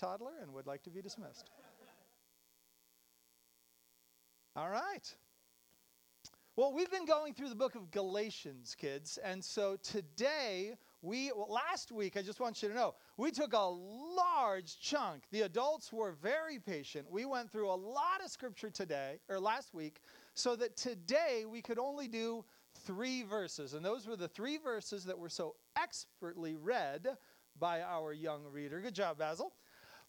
toddler and would like to be dismissed. All right. Well, we've been going through the book of Galatians, kids, and so today last week, I just want you to know, we took a large chunk. The adults were very patient. We went through a lot of scripture last week, so that today we could only do 3 verses. And those were the 3 verses that were so expertly read by our young reader. Good job, Basil.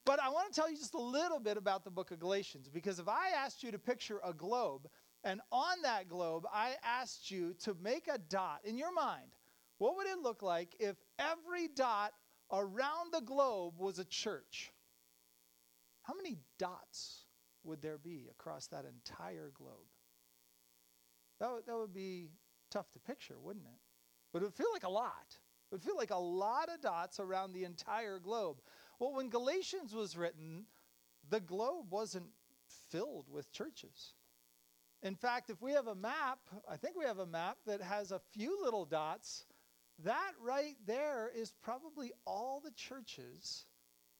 But I want to tell you just a little bit about the book of Galatians, because if I asked you to picture a globe, and on that globe, I asked you to make a dot in your mind, what would it look like if every dot around the globe was a church? How many dots would there be across that entire globe? That would be tough to picture, wouldn't it? But it would feel like a lot. It would feel like a lot of dots around the entire globe. Well, when Galatians was written, the globe wasn't filled with churches. In fact, if we have a map, I think we have a map that has a few little dots. That right there is probably all the churches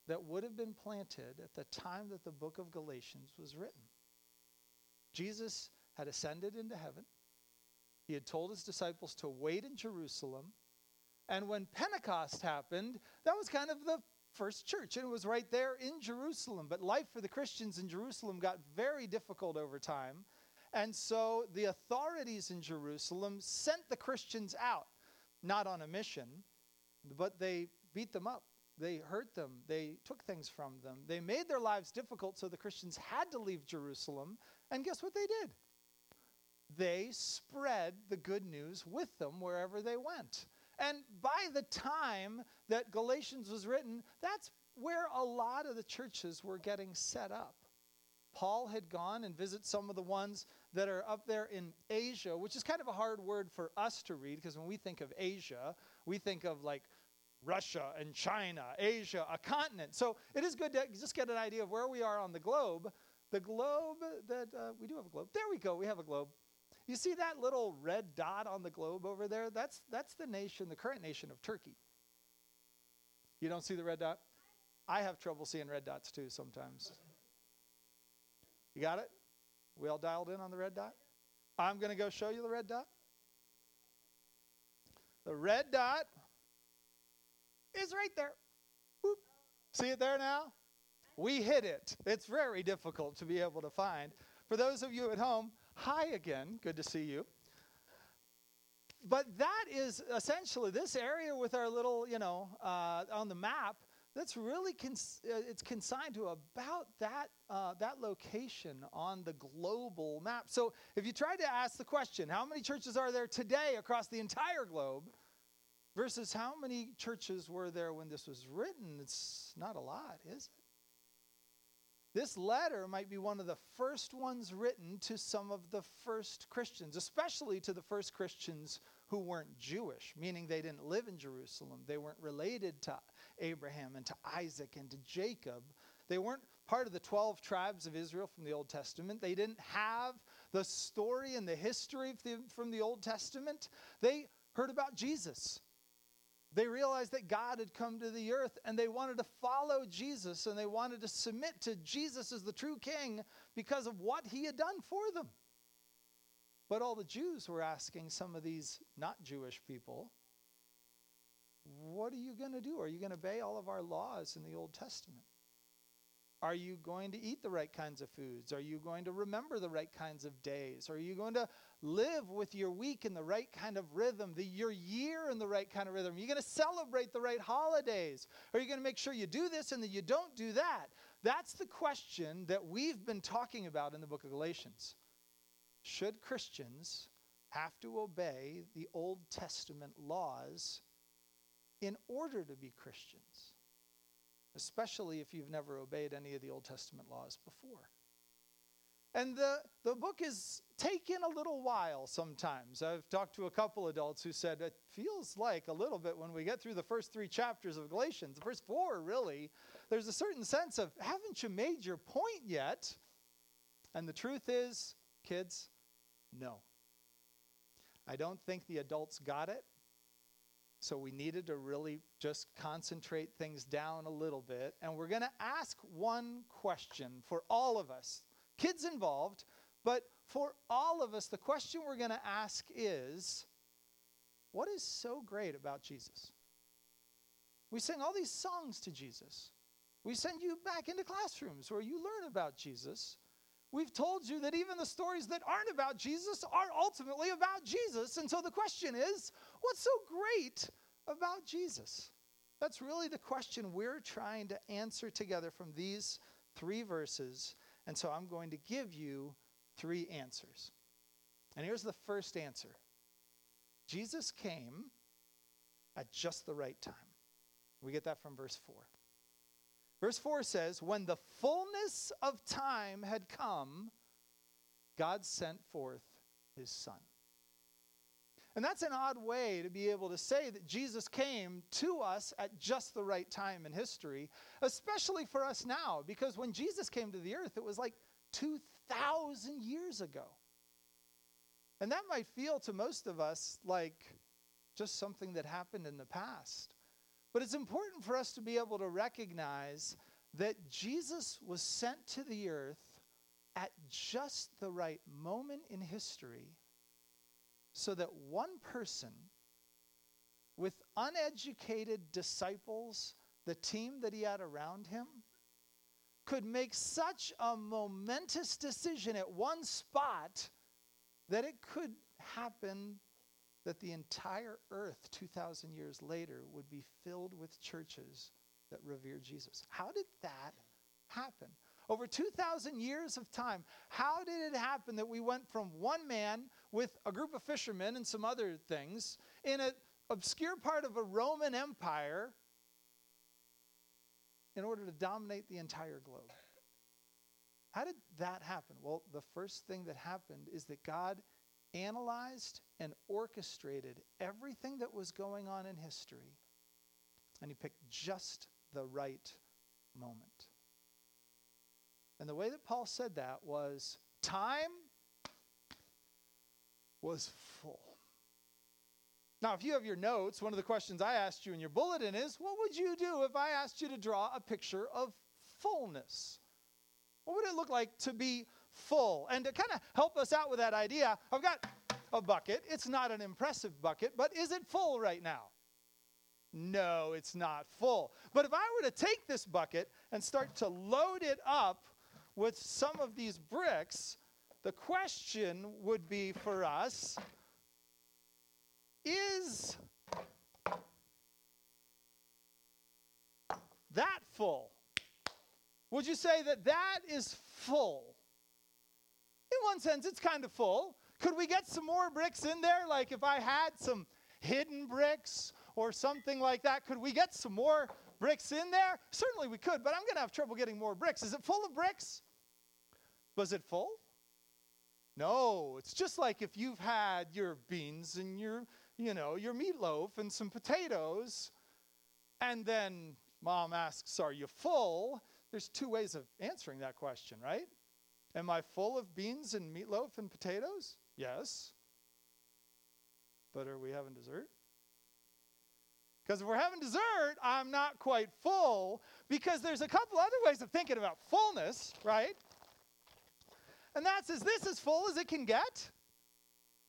that would have been planted at the time that the book of Galatians was written. Jesus had ascended into heaven. He had told his disciples to wait in Jerusalem. And when Pentecost happened, that was kind of the first church, and it was right there in Jerusalem. But life for the Christians in Jerusalem got very difficult over time. And so the authorities in Jerusalem sent the Christians out. Not on a mission, but they beat them up. They hurt them. They took things from them. They made their lives difficult, so the Christians had to leave Jerusalem. And guess what they did? They spread the good news with them wherever they went. And by the time that Galatians was written, that's where a lot of the churches were getting set up. Paul had gone and visited some of the ones that are up there in Asia, which is kind of a hard word for us to read, because when we think of Asia, we think of like Russia and China, Asia, a continent. So it is good to just get an idea of where we are on the globe. The globe that, we do have a globe. There we go, we have a globe. You see that little red dot on the globe over there? That's the nation, the current nation of Turkey. You don't see the red dot? I have trouble seeing red dots too sometimes. You got it? We all dialed in on the red dot? I'm going to go show you the red dot. The red dot is right there. Whoop. See it there now? We hit it. It's very difficult to be able to find. For those of you at home, hi again. Good to see you. But that is essentially this area with our little, on the map. That's really, it's consigned to about that location on the global map. So if you tried to ask the question, how many churches are there today across the entire globe versus how many churches were there when this was written, it's not a lot, is it? This letter might be one of the first ones written to some of the first Christians, especially to the first Christians who weren't Jewish, meaning they didn't live in Jerusalem. They weren't related to Abraham and to Isaac and to Jacob. They weren't part of the 12 tribes of Israel from the Old Testament. They didn't have the story and the history from the Old Testament. They heard about Jesus. They realized that God had come to the earth, and they wanted to follow Jesus, and they wanted to submit to Jesus as the true king because of what he had done for them. But all the Jews were asking some of these not Jewish people, what are you going to do? Are you going to obey all of our laws in the Old Testament? Are you going to eat the right kinds of foods? Are you going to remember the right kinds of days? Are you going to live with your week in the right kind of rhythm, your year in the right kind of rhythm? Are you going to celebrate the right holidays? Are you going to make sure you do this and that you don't do that? That's the question that we've been talking about in the book of Galatians. Should Christians have to obey the Old Testament laws in order to be Christians? Especially if you've never obeyed any of the Old Testament laws before. And the book is taken a little while sometimes. I've talked to a couple adults who said, it feels like a little bit when we get through the first 3 chapters of Galatians, the first 4 really, there's a certain sense of, haven't you made your point yet? And the truth is, kids, no. I don't think the adults got it. So we needed to really just concentrate things down a little bit. And we're going to ask one question for all of us, kids involved, but for all of us, the question we're going to ask is, what is so great about Jesus? We sing all these songs to Jesus. We send you back into classrooms where you learn about Jesus. We've told you that even the stories that aren't about Jesus are ultimately about Jesus. And so the question is, what's so great about Jesus? That's really the question we're trying to answer together from these three verses. And so I'm going to give you three answers. And here's the first answer. Jesus came at just the right time. We get that from verse 4. Verse 4 says, when the fullness of time had come, God sent forth his Son. And that's an odd way to be able to say that Jesus came to us at just the right time in history, especially for us now, because when Jesus came to the earth, it was like 2,000 years ago. And that might feel to most of us like just something that happened in the past. But it's important for us to be able to recognize that Jesus was sent to the earth at just the right moment in history so that one person with uneducated disciples, the team that he had around him, could make such a momentous decision at one spot that it could happen that the entire earth 2,000 years later would be filled with churches that revere Jesus. How did that happen? Over 2,000 years of time, how did it happen that we went from one man with a group of fishermen and some other things in an obscure part of a Roman Empire in order to dominate the entire globe? How did that happen? Well, the first thing that happened is that God analyzed and orchestrated everything that was going on in history, and he picked just the right moment. And the way that Paul said that was, time was full. Now, if you have your notes, one of the questions I asked you in your bulletin is, what would you do if I asked you to draw a picture of fullness? What would it look like to be full? And to kind of help us out with that idea, I've got a bucket. It's not an impressive bucket, but is it full right now? No, it's not full. But if I were to take this bucket and start to load it up with some of these bricks, the question would be for us, is that full? Would you say that that is full? In one sense, it's kind of full. Could we get some more bricks in there? Like if I had some hidden bricks or something like that, could we get some more bricks in there? Certainly we could, but I'm going to have trouble getting more bricks. Is it full of bricks? Was it full? No, it's just like if you've had your beans and your meatloaf and some potatoes, and then mom asks, are you full? There's two ways of answering that question, right? Am I full of beans and meatloaf and potatoes? Yes. But are we having dessert? Because if we're having dessert, I'm not quite full, because there's a couple other ways of thinking about fullness, right? And that's, is this as full as it can get?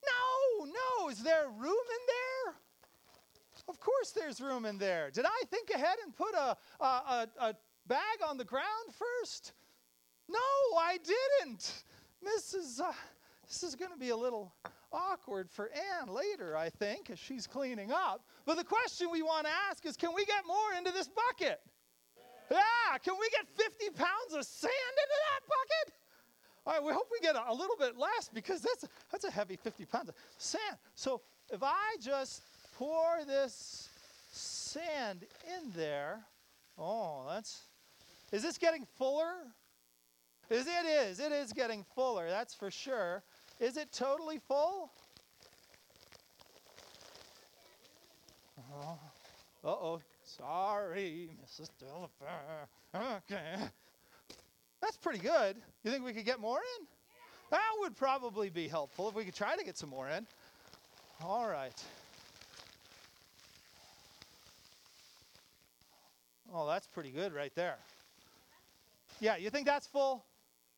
No. Is there room in there? Of course there's room in there. Did I think ahead and put a bag on the ground first? No, I didn't. This is going to be a little awkward for Ann later, I think, as she's cleaning up. But the question we want to ask is, can we get more into this bucket? Yeah, can we get 50 pounds of sand into that bucket? All right, we hope we get a little bit less, because that's a heavy 50 pounds of sand. So if I just pour this sand in there, is this getting fuller? It is getting fuller, that's for sure. Is it totally full? Uh-oh. Sorry, Mrs. Delifer. Okay. That's pretty good. You think we could get more in? Yeah. That would probably be helpful if we could try to get some more in. All right. Oh, that's pretty good right there. Yeah, you think that's full?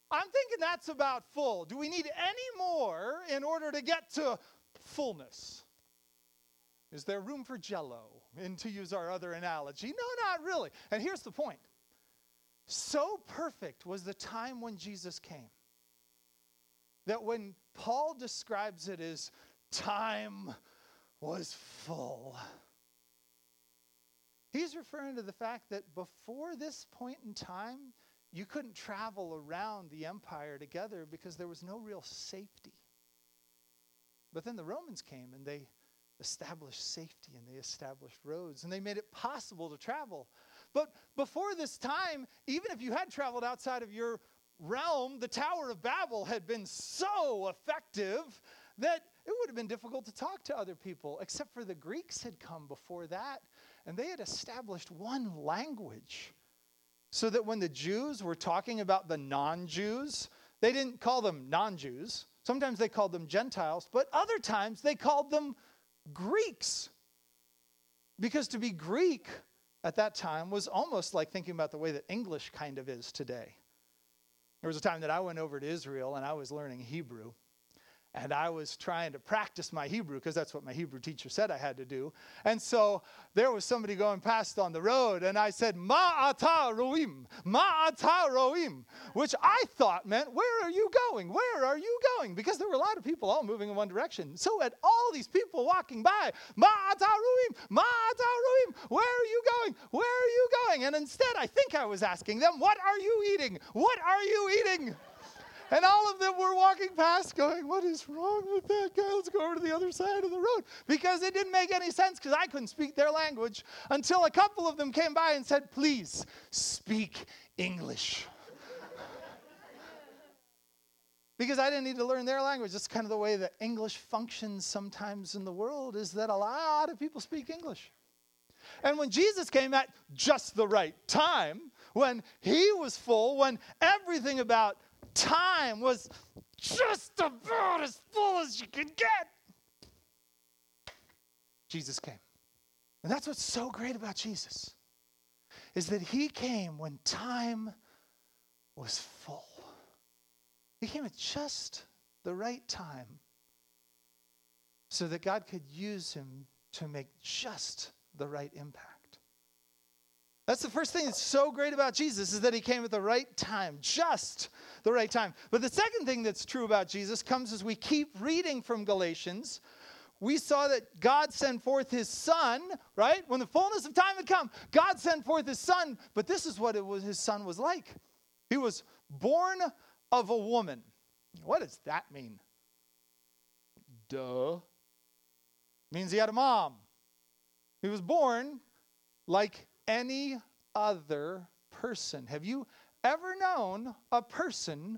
I'm thinking that's about full. Do we need any more in order to get to fullness? Is there room for Jell-O? And to use our other analogy, no, not really. And here's the point. So perfect was the time when Jesus came that when Paul describes it as time was full, he's referring to the fact that before this point in time, you couldn't travel around the empire together because there was no real safety. But then the Romans came and they established safety and they established roads and they made it possible to travel. But before this time, even if you had traveled outside of your realm, the Tower of Babel had been so effective that it would have been difficult to talk to other people, except for the Greeks had come before that, and they had established one language so that when the Jews were talking about the non-Jews, they didn't call them non-Jews. Sometimes they called them Gentiles, but other times they called them Greeks, because to be Greek at that time was almost like thinking about the way that English kind of is today. There was a time that I went over to Israel and I was learning Hebrew, and I was trying to practice my Hebrew because that's what my Hebrew teacher said I had to do. And so there was somebody going past on the road, and I said, ma ata roim, which I thought meant, where are you going? Where are you going? Because there were a lot of people all moving in one direction. So at all these people walking by, ma ata roim, where are you going? Where are you going? And instead, I think I was asking them, what are you eating? What are you eating? And all of them were walking past going, what is wrong with that guy? Let's go over to the other side of the road. Because it didn't make any sense because I couldn't speak their language until a couple of them came by and said, please speak English. Because I didn't need to learn their language. That's kind of the way that English functions sometimes in the world, is that a lot of people speak English. And when Jesus came at just the right time, when he was full, when everything about time was just about as full as you could get, Jesus came. And that's what's so great about Jesus, is that he came when time was full. He came at just the right time so that God could use him to make just the right impact. That's the first thing that's so great about Jesus, is that he came at the right time, just the right time. But the second thing that's true about Jesus comes as we keep reading from Galatians. We saw that God sent forth his son, right? When the fullness of time had come, God sent forth his son. But this is what his son was like. He was born of a woman. What does that mean? Duh. It means he had a mom. He was born like any other person. Have you ever known a person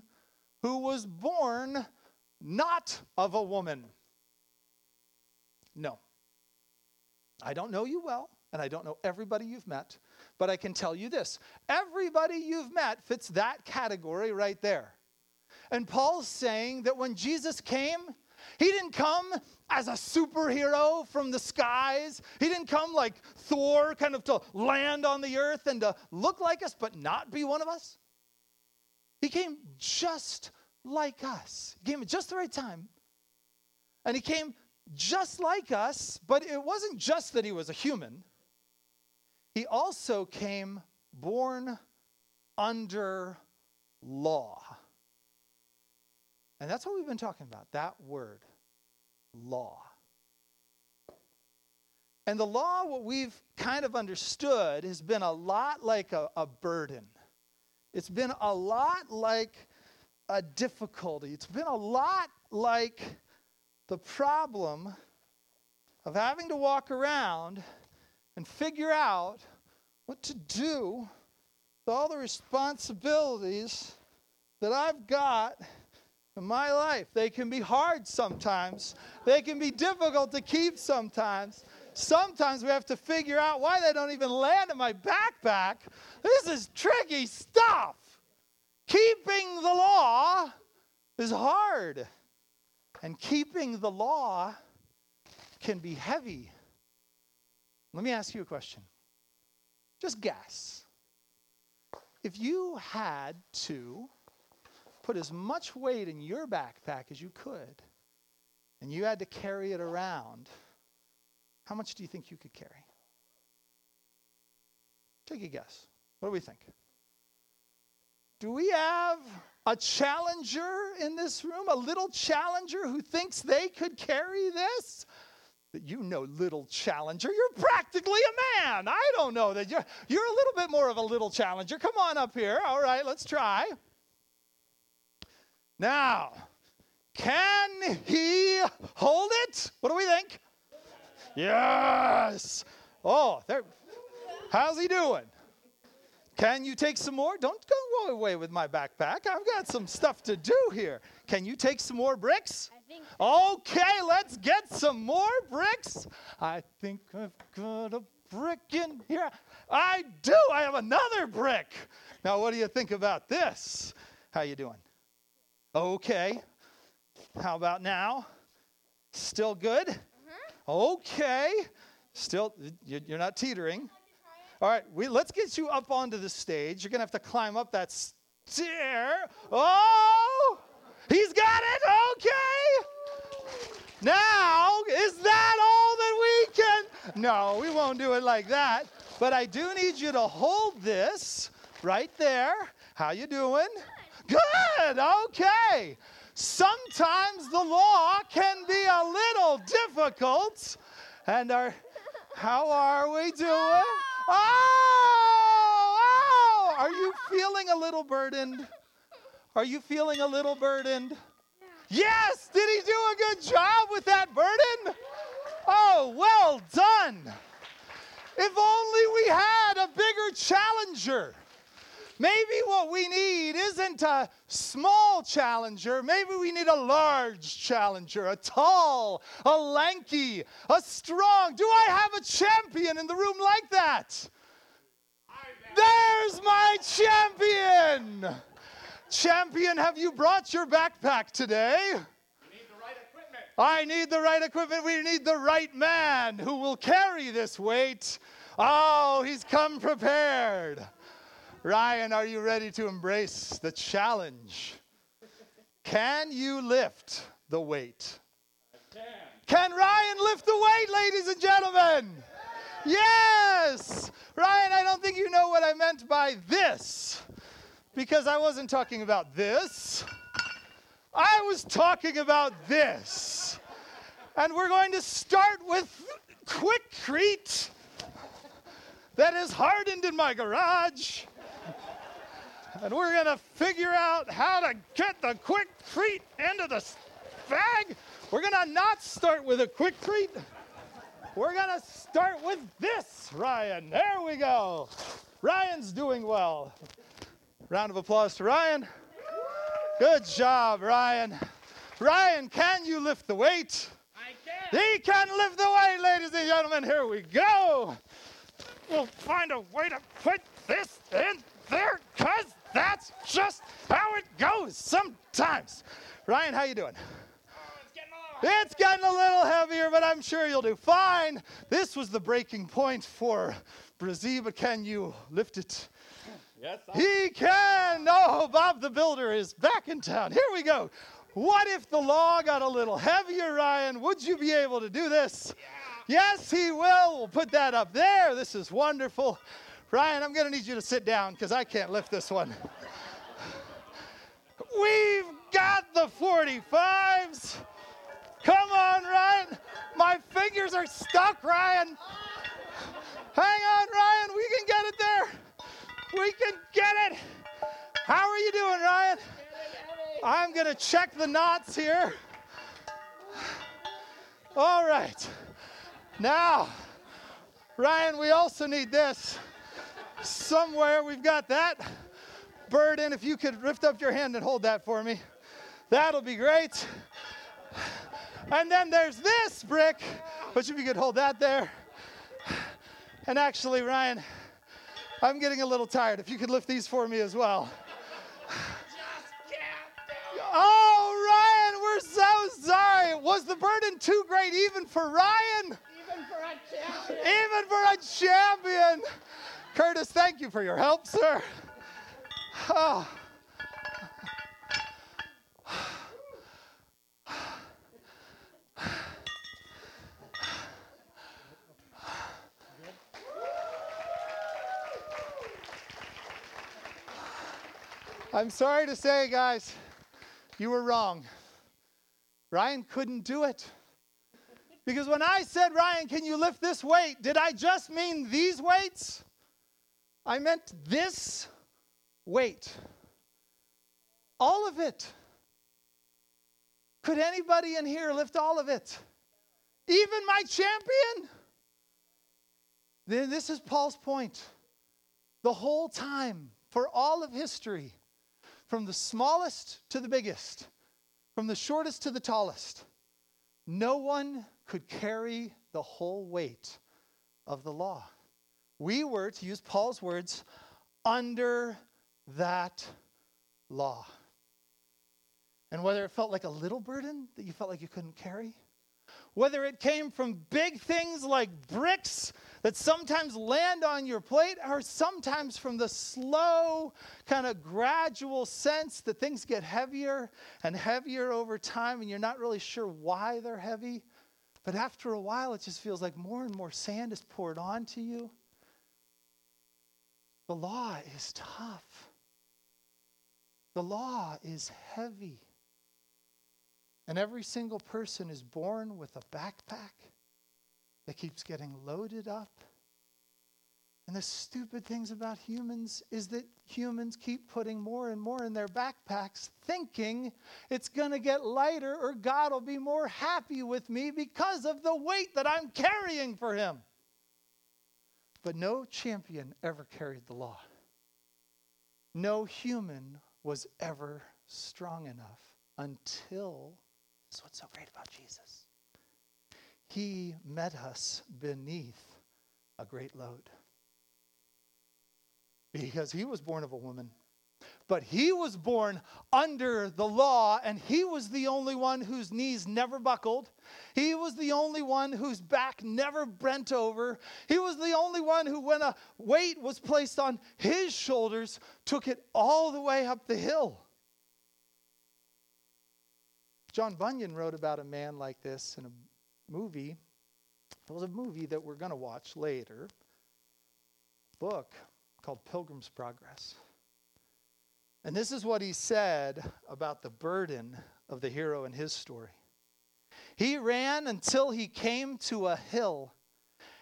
who was born not of a woman? No. I don't know you well, and I don't know everybody you've met, but I can tell you this. Everybody you've met fits that category right there. And Paul's saying that when Jesus came, he didn't come as a superhero from the skies. He didn't come like Thor, kind of to land on the earth and to look like us, but not be one of us. He came just like us. He came at just the right time. And he came just like us, but it wasn't just that he was a human. He also came born under law. And that's what we've been talking about, that word, law. And the law, what we've kind of understood, has been a lot like a burden. It's been a lot like a difficulty. It's been a lot like the problem of having to walk around and figure out what to do with all the responsibilities that I've got in my life. They can be hard sometimes. They can be difficult to keep sometimes. Sometimes we have to figure out why they don't even land in my backpack. This is tricky stuff. Keeping the law is hard. And keeping the law can be heavy. Let me ask you a question. Just guess. If you had to put as much weight in your backpack as you could, and you had to carry it around, how much do you think you could carry? Take a guess. What do we think? Do we have a challenger in this room? A little challenger who thinks they could carry this? You know, little challenger, you're practically a man. I don't know that you're a little bit more of a little challenger. Come on up here. All right, let's try. Now, can he hold it? What do we think? Yes. Oh, there. How's he doing? Can you take some more? Don't go away with my backpack. I've got some stuff to do here. Can you take some more bricks? I think so. Okay, let's get some more bricks. I think I've got a brick in here. I do. I have another brick. Now, what do you think about this? How you doing? Okay. How about now? Still good? Uh-huh. Okay. Still, you're not teetering. All right, let's get you up onto the stage. You're going to have to climb up that stair. Oh, he's got it. Okay. Now, is that all that we can? No, we won't do it like that. But I do need you to hold this right there. How you doing? Good. Okay. Sometimes the law can be a little difficult. And how are we doing? Oh, are you feeling a little burdened? Are you feeling a little burdened? Yes, did he do a good job with that burden? Oh, well done. If only we had a bigger challenger. Maybe what we need isn't a small challenger. Maybe we need a large challenger, a tall, a lanky, a strong. Do I have a champion in the room like that? There's my champion. Champion, have you brought your backpack today? You need the right equipment. I need the right equipment. We need the right man who will carry this weight. Oh, he's come prepared. Ryan, are you ready to embrace the challenge? Can you lift the weight? I can. Can Ryan lift the weight, ladies and gentlemen? Yeah. Yes! Ryan, I don't think you know what I meant by this, because I wasn't talking about this. I was talking about this. And we're going to start with quickcrete that is hardened in my garage. And we're going to figure out how to get the quickcrete into the bag. We're going to not start with a quickcrete. We're going to start with this, Ryan. There we go. Ryan's doing well. Round of applause to Ryan. Good job, Ryan. Ryan, can you lift the weight? I can. He can lift the weight, ladies and gentlemen. Here we go. We'll find a way to put this in there, because that's just how it goes sometimes. Ryan, how you doing? It's getting a little heavier, but I'm sure you'll do fine. This was the breaking point for Brazee, but can you lift it? Yes, he can. Oh, Bob the Builder is back in town. Here we go. What if the law got a little heavier, Ryan? Would you be able to do this? Yeah. Yes, he will. We'll put that up there. This is wonderful. Ryan, I'm going to need you to sit down because I can't lift this one. We've got the 45s. Come on, Ryan. My fingers are stuck, Ryan. Hang on, Ryan. We can get it there. We can get it. How are you doing, Ryan? I'm going to check the knots here. All right. Now, Ryan, we also need this. Somewhere we've got that. Burden, if you could lift up your hand and hold that for me. That'll be great. And then there's this brick, but if you could hold that there. And actually, Ryan, I'm getting a little tired. If you could lift these for me as well. Just can't. Oh, Ryan, we're so sorry. Was the burden too great even for Ryan? Even for a champion. Curtis, thank you for your help, sir. Oh. I'm sorry to say, guys, you were wrong. Ryan couldn't do it. Because when I said, Ryan, can you lift this weight? Did I just mean these weights? I meant this weight. All of it. Could anybody in here lift all of it? Even my champion? This is Paul's point. The whole time, for all of history, from the smallest to the biggest, from the shortest to the tallest, no one could carry the whole weight of the law. We were, to use Paul's words, under that law. And whether it felt like a little burden that you felt like you couldn't carry, whether it came from big things like bricks that sometimes land on your plate, or sometimes from the slow, kind of gradual sense that things get heavier and heavier over time, and you're not really sure why they're heavy. But after a while, it just feels like more and more sand is poured onto you. The law is tough. The law is heavy. And every single person is born with a backpack that keeps getting loaded up. And the stupid things about humans is that humans keep putting more and more in their backpacks, thinking it's going to get lighter or God will be more happy with me because of the weight that I'm carrying for him. But no champion ever carried the law. No human was ever strong enough until... That's what's so great about Jesus. He met us beneath a great load. Because he was born of a woman. But he was born under the law, and he was the only one whose knees never buckled. He was the only one whose back never bent over. He was the only one who, when a weight was placed on his shoulders, took it all the way up the hill. John Bunyan wrote about a man like this in a movie. It was a movie that we're going to watch later. A book called Pilgrim's Progress. And this is what he said about the burden of the hero in his story. He ran until he came to a hill,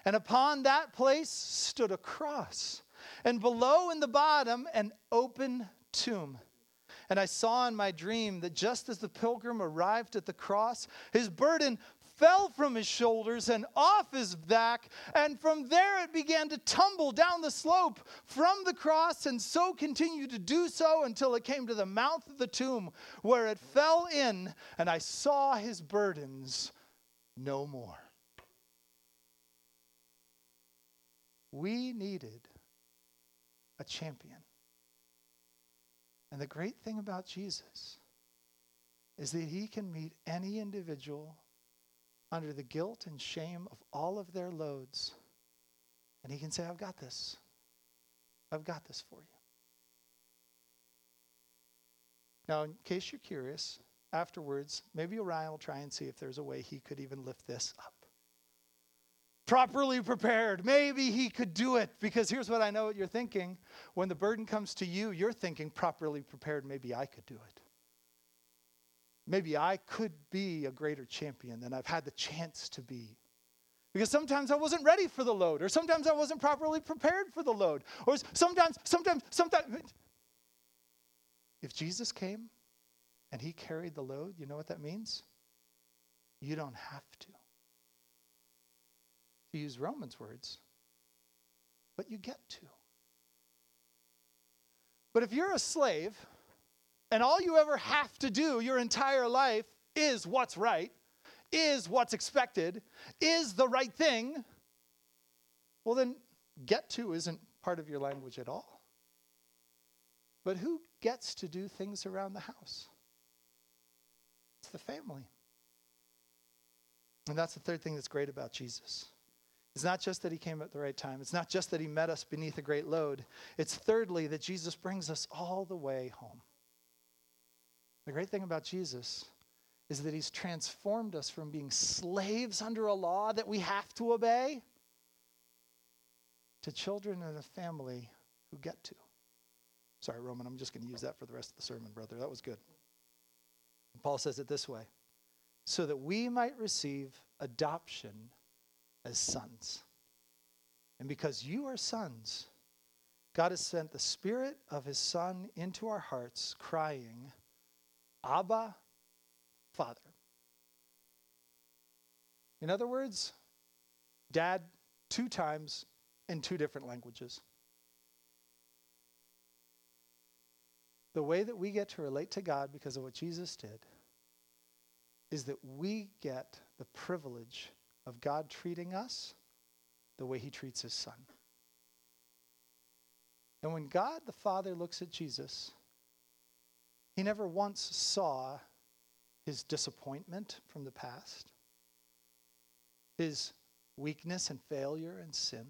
and upon that place stood a cross, and below in the bottom an open tomb. And I saw in my dream that just as the pilgrim arrived at the cross, his burden fell from his shoulders and off his back, and from there it began to tumble down the slope from the cross, and so continued to do so until it came to the mouth of the tomb, where it fell in, and I saw his burdens no more. We needed a champion. And the great thing about Jesus is that he can meet any individual under the guilt and shame of all of their loads. And he can say, I've got this. I've got this for you. Now, in case you're curious, afterwards, maybe Orion will try and see if there's a way he could even lift this up. Properly prepared. Maybe he could do it. Because here's what I know what you're thinking. When the burden comes to you, you're thinking, properly prepared, maybe I could do it. Maybe I could be a greater champion than I've had the chance to be. Because sometimes I wasn't ready for the load, or sometimes I wasn't properly prepared for the load, or sometimes. If Jesus came and he carried the load, you know what that means? You don't have to. To use Romans words, but you get to. But if you're a slave, and all you ever have to do your entire life is what's right, is what's expected, is the right thing, well then, get to isn't part of your language at all. But who gets to do things around the house? It's the family. And that's the third thing that's great about Jesus. It's not just that he came at the right time. It's not just that he met us beneath a great load. It's thirdly that Jesus brings us all the way home. The great thing about Jesus is that he's transformed us from being slaves under a law that we have to obey to children in a family who get to. Sorry, Roman, I'm just going to use that for the rest of the sermon, brother. That was good. And Paul says it this way, so that we might receive adoption as sons. And because you are sons, God has sent the Spirit of his Son into our hearts, crying, Abba, Father. In other words, Dad 2 times in 2 different languages. The way that we get to relate to God because of what Jesus did is that we get the privilege of God treating us the way he treats his Son. And when God the Father looks at Jesus, he never once saw his disappointment from the past, his weakness and failure and sin.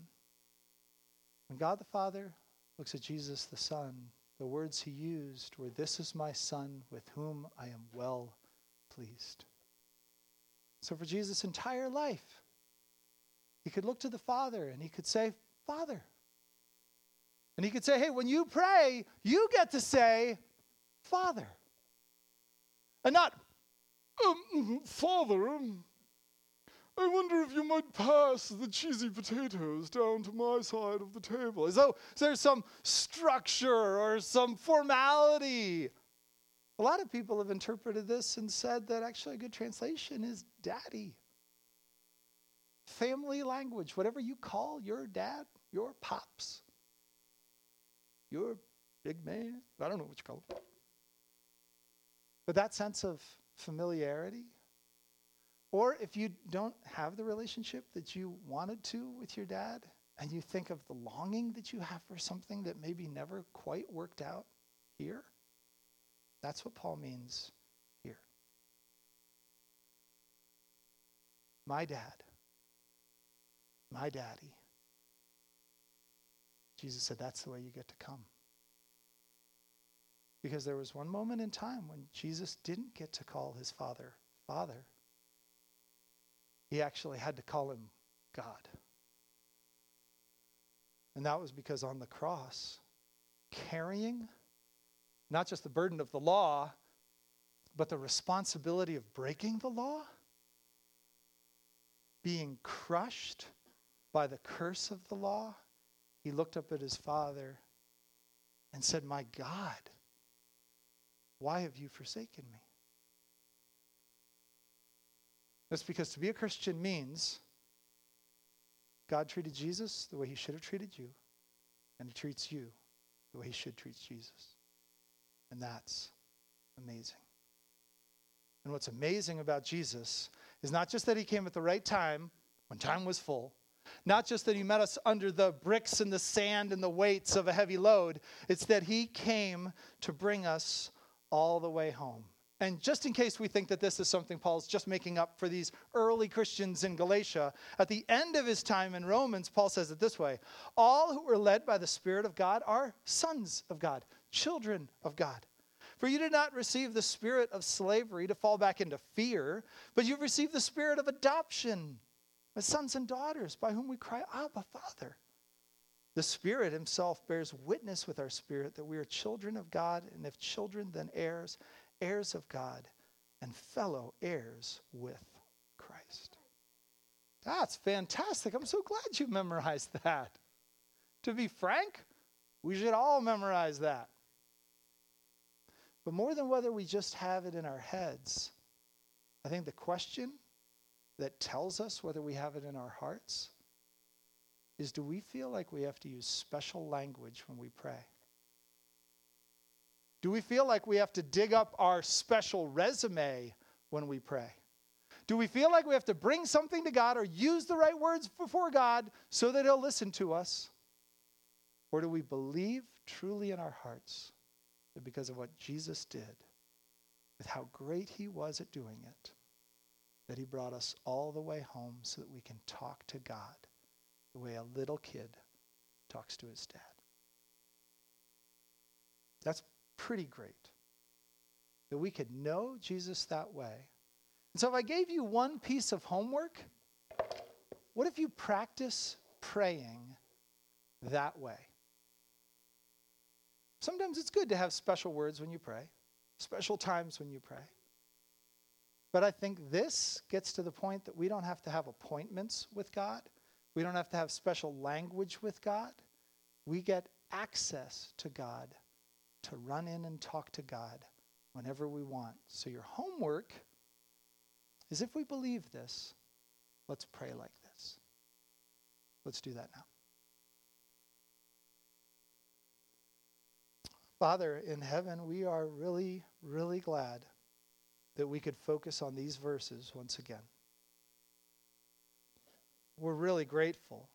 When God the Father looks at Jesus the Son, the words he used were, "This is my Son with whom I am well pleased." So for Jesus' entire life, he could look to the Father and he could say, Father. And he could say, hey, when you pray, you get to say, Father. And not, Father, I wonder if you might pass the cheesy potatoes down to my side of the table. As though there's some structure or some formality. A lot of people have interpreted this and said that actually a good translation is daddy. Family language, whatever you call your dad, your pops, your big man. I don't know what you call it. But that sense of familiarity, or if you don't have the relationship that you wanted to with your dad, and you think of the longing that you have for something that maybe never quite worked out here, that's what Paul means here. My dad, my daddy. Jesus said, that's the way you get to come. Because there was one moment in time when Jesus didn't get to call his Father, Father. He actually had to call him God. And that was because on the cross, carrying not just the burden of the law, but the responsibility of breaking the law, being crushed by the curse of the law, he looked up at his Father and said, my God, why have you forsaken me? That's because to be a Christian means God treated Jesus the way he should have treated you, and he treats you the way he should treat Jesus. And that's amazing. And what's amazing about Jesus is not just that he came at the right time when time was full, not just that he met us under the bricks and the sand and the weights of a heavy load, it's that he came to bring us all the way home. And just in case we think that this is something Paul's just making up for these early Christians in Galatia, at the end of his time in Romans, Paul says it this way, all who are led by the Spirit of God are sons of God, children of God. For you did not receive the spirit of slavery to fall back into fear, but you've received the spirit of adoption as sons and daughters by whom we cry, Abba, Father. The Spirit himself bears witness with our spirit that we are children of God, and if children, then heirs, heirs of God, and fellow heirs with Christ. That's fantastic. I'm so glad you memorized that. To be frank, we should all memorize that. But more than whether we just have it in our heads, I think the question that tells us whether we have it in our hearts is, do we feel like we have to use special language when we pray? Do we feel like we have to dig up our special resume when we pray? Do we feel like we have to bring something to God or use the right words before God so that he'll listen to us? Or do we believe truly in our hearts that because of what Jesus did, with how great he was at doing it, that he brought us all the way home so that we can talk to God the way a little kid talks to his dad. That's pretty great, that we could know Jesus that way. And so if I gave you one piece of homework, what if you practice praying that way? Sometimes it's good to have special words when you pray, special times when you pray. But I think this gets to the point that we don't have to have appointments with God. We don't have to have special language with God. We get access to God to run in and talk to God whenever we want. So your homework is, if we believe this, let's pray like this. Let's do that now. Father in heaven, we are really, really glad that we could focus on these verses once again. We're really grateful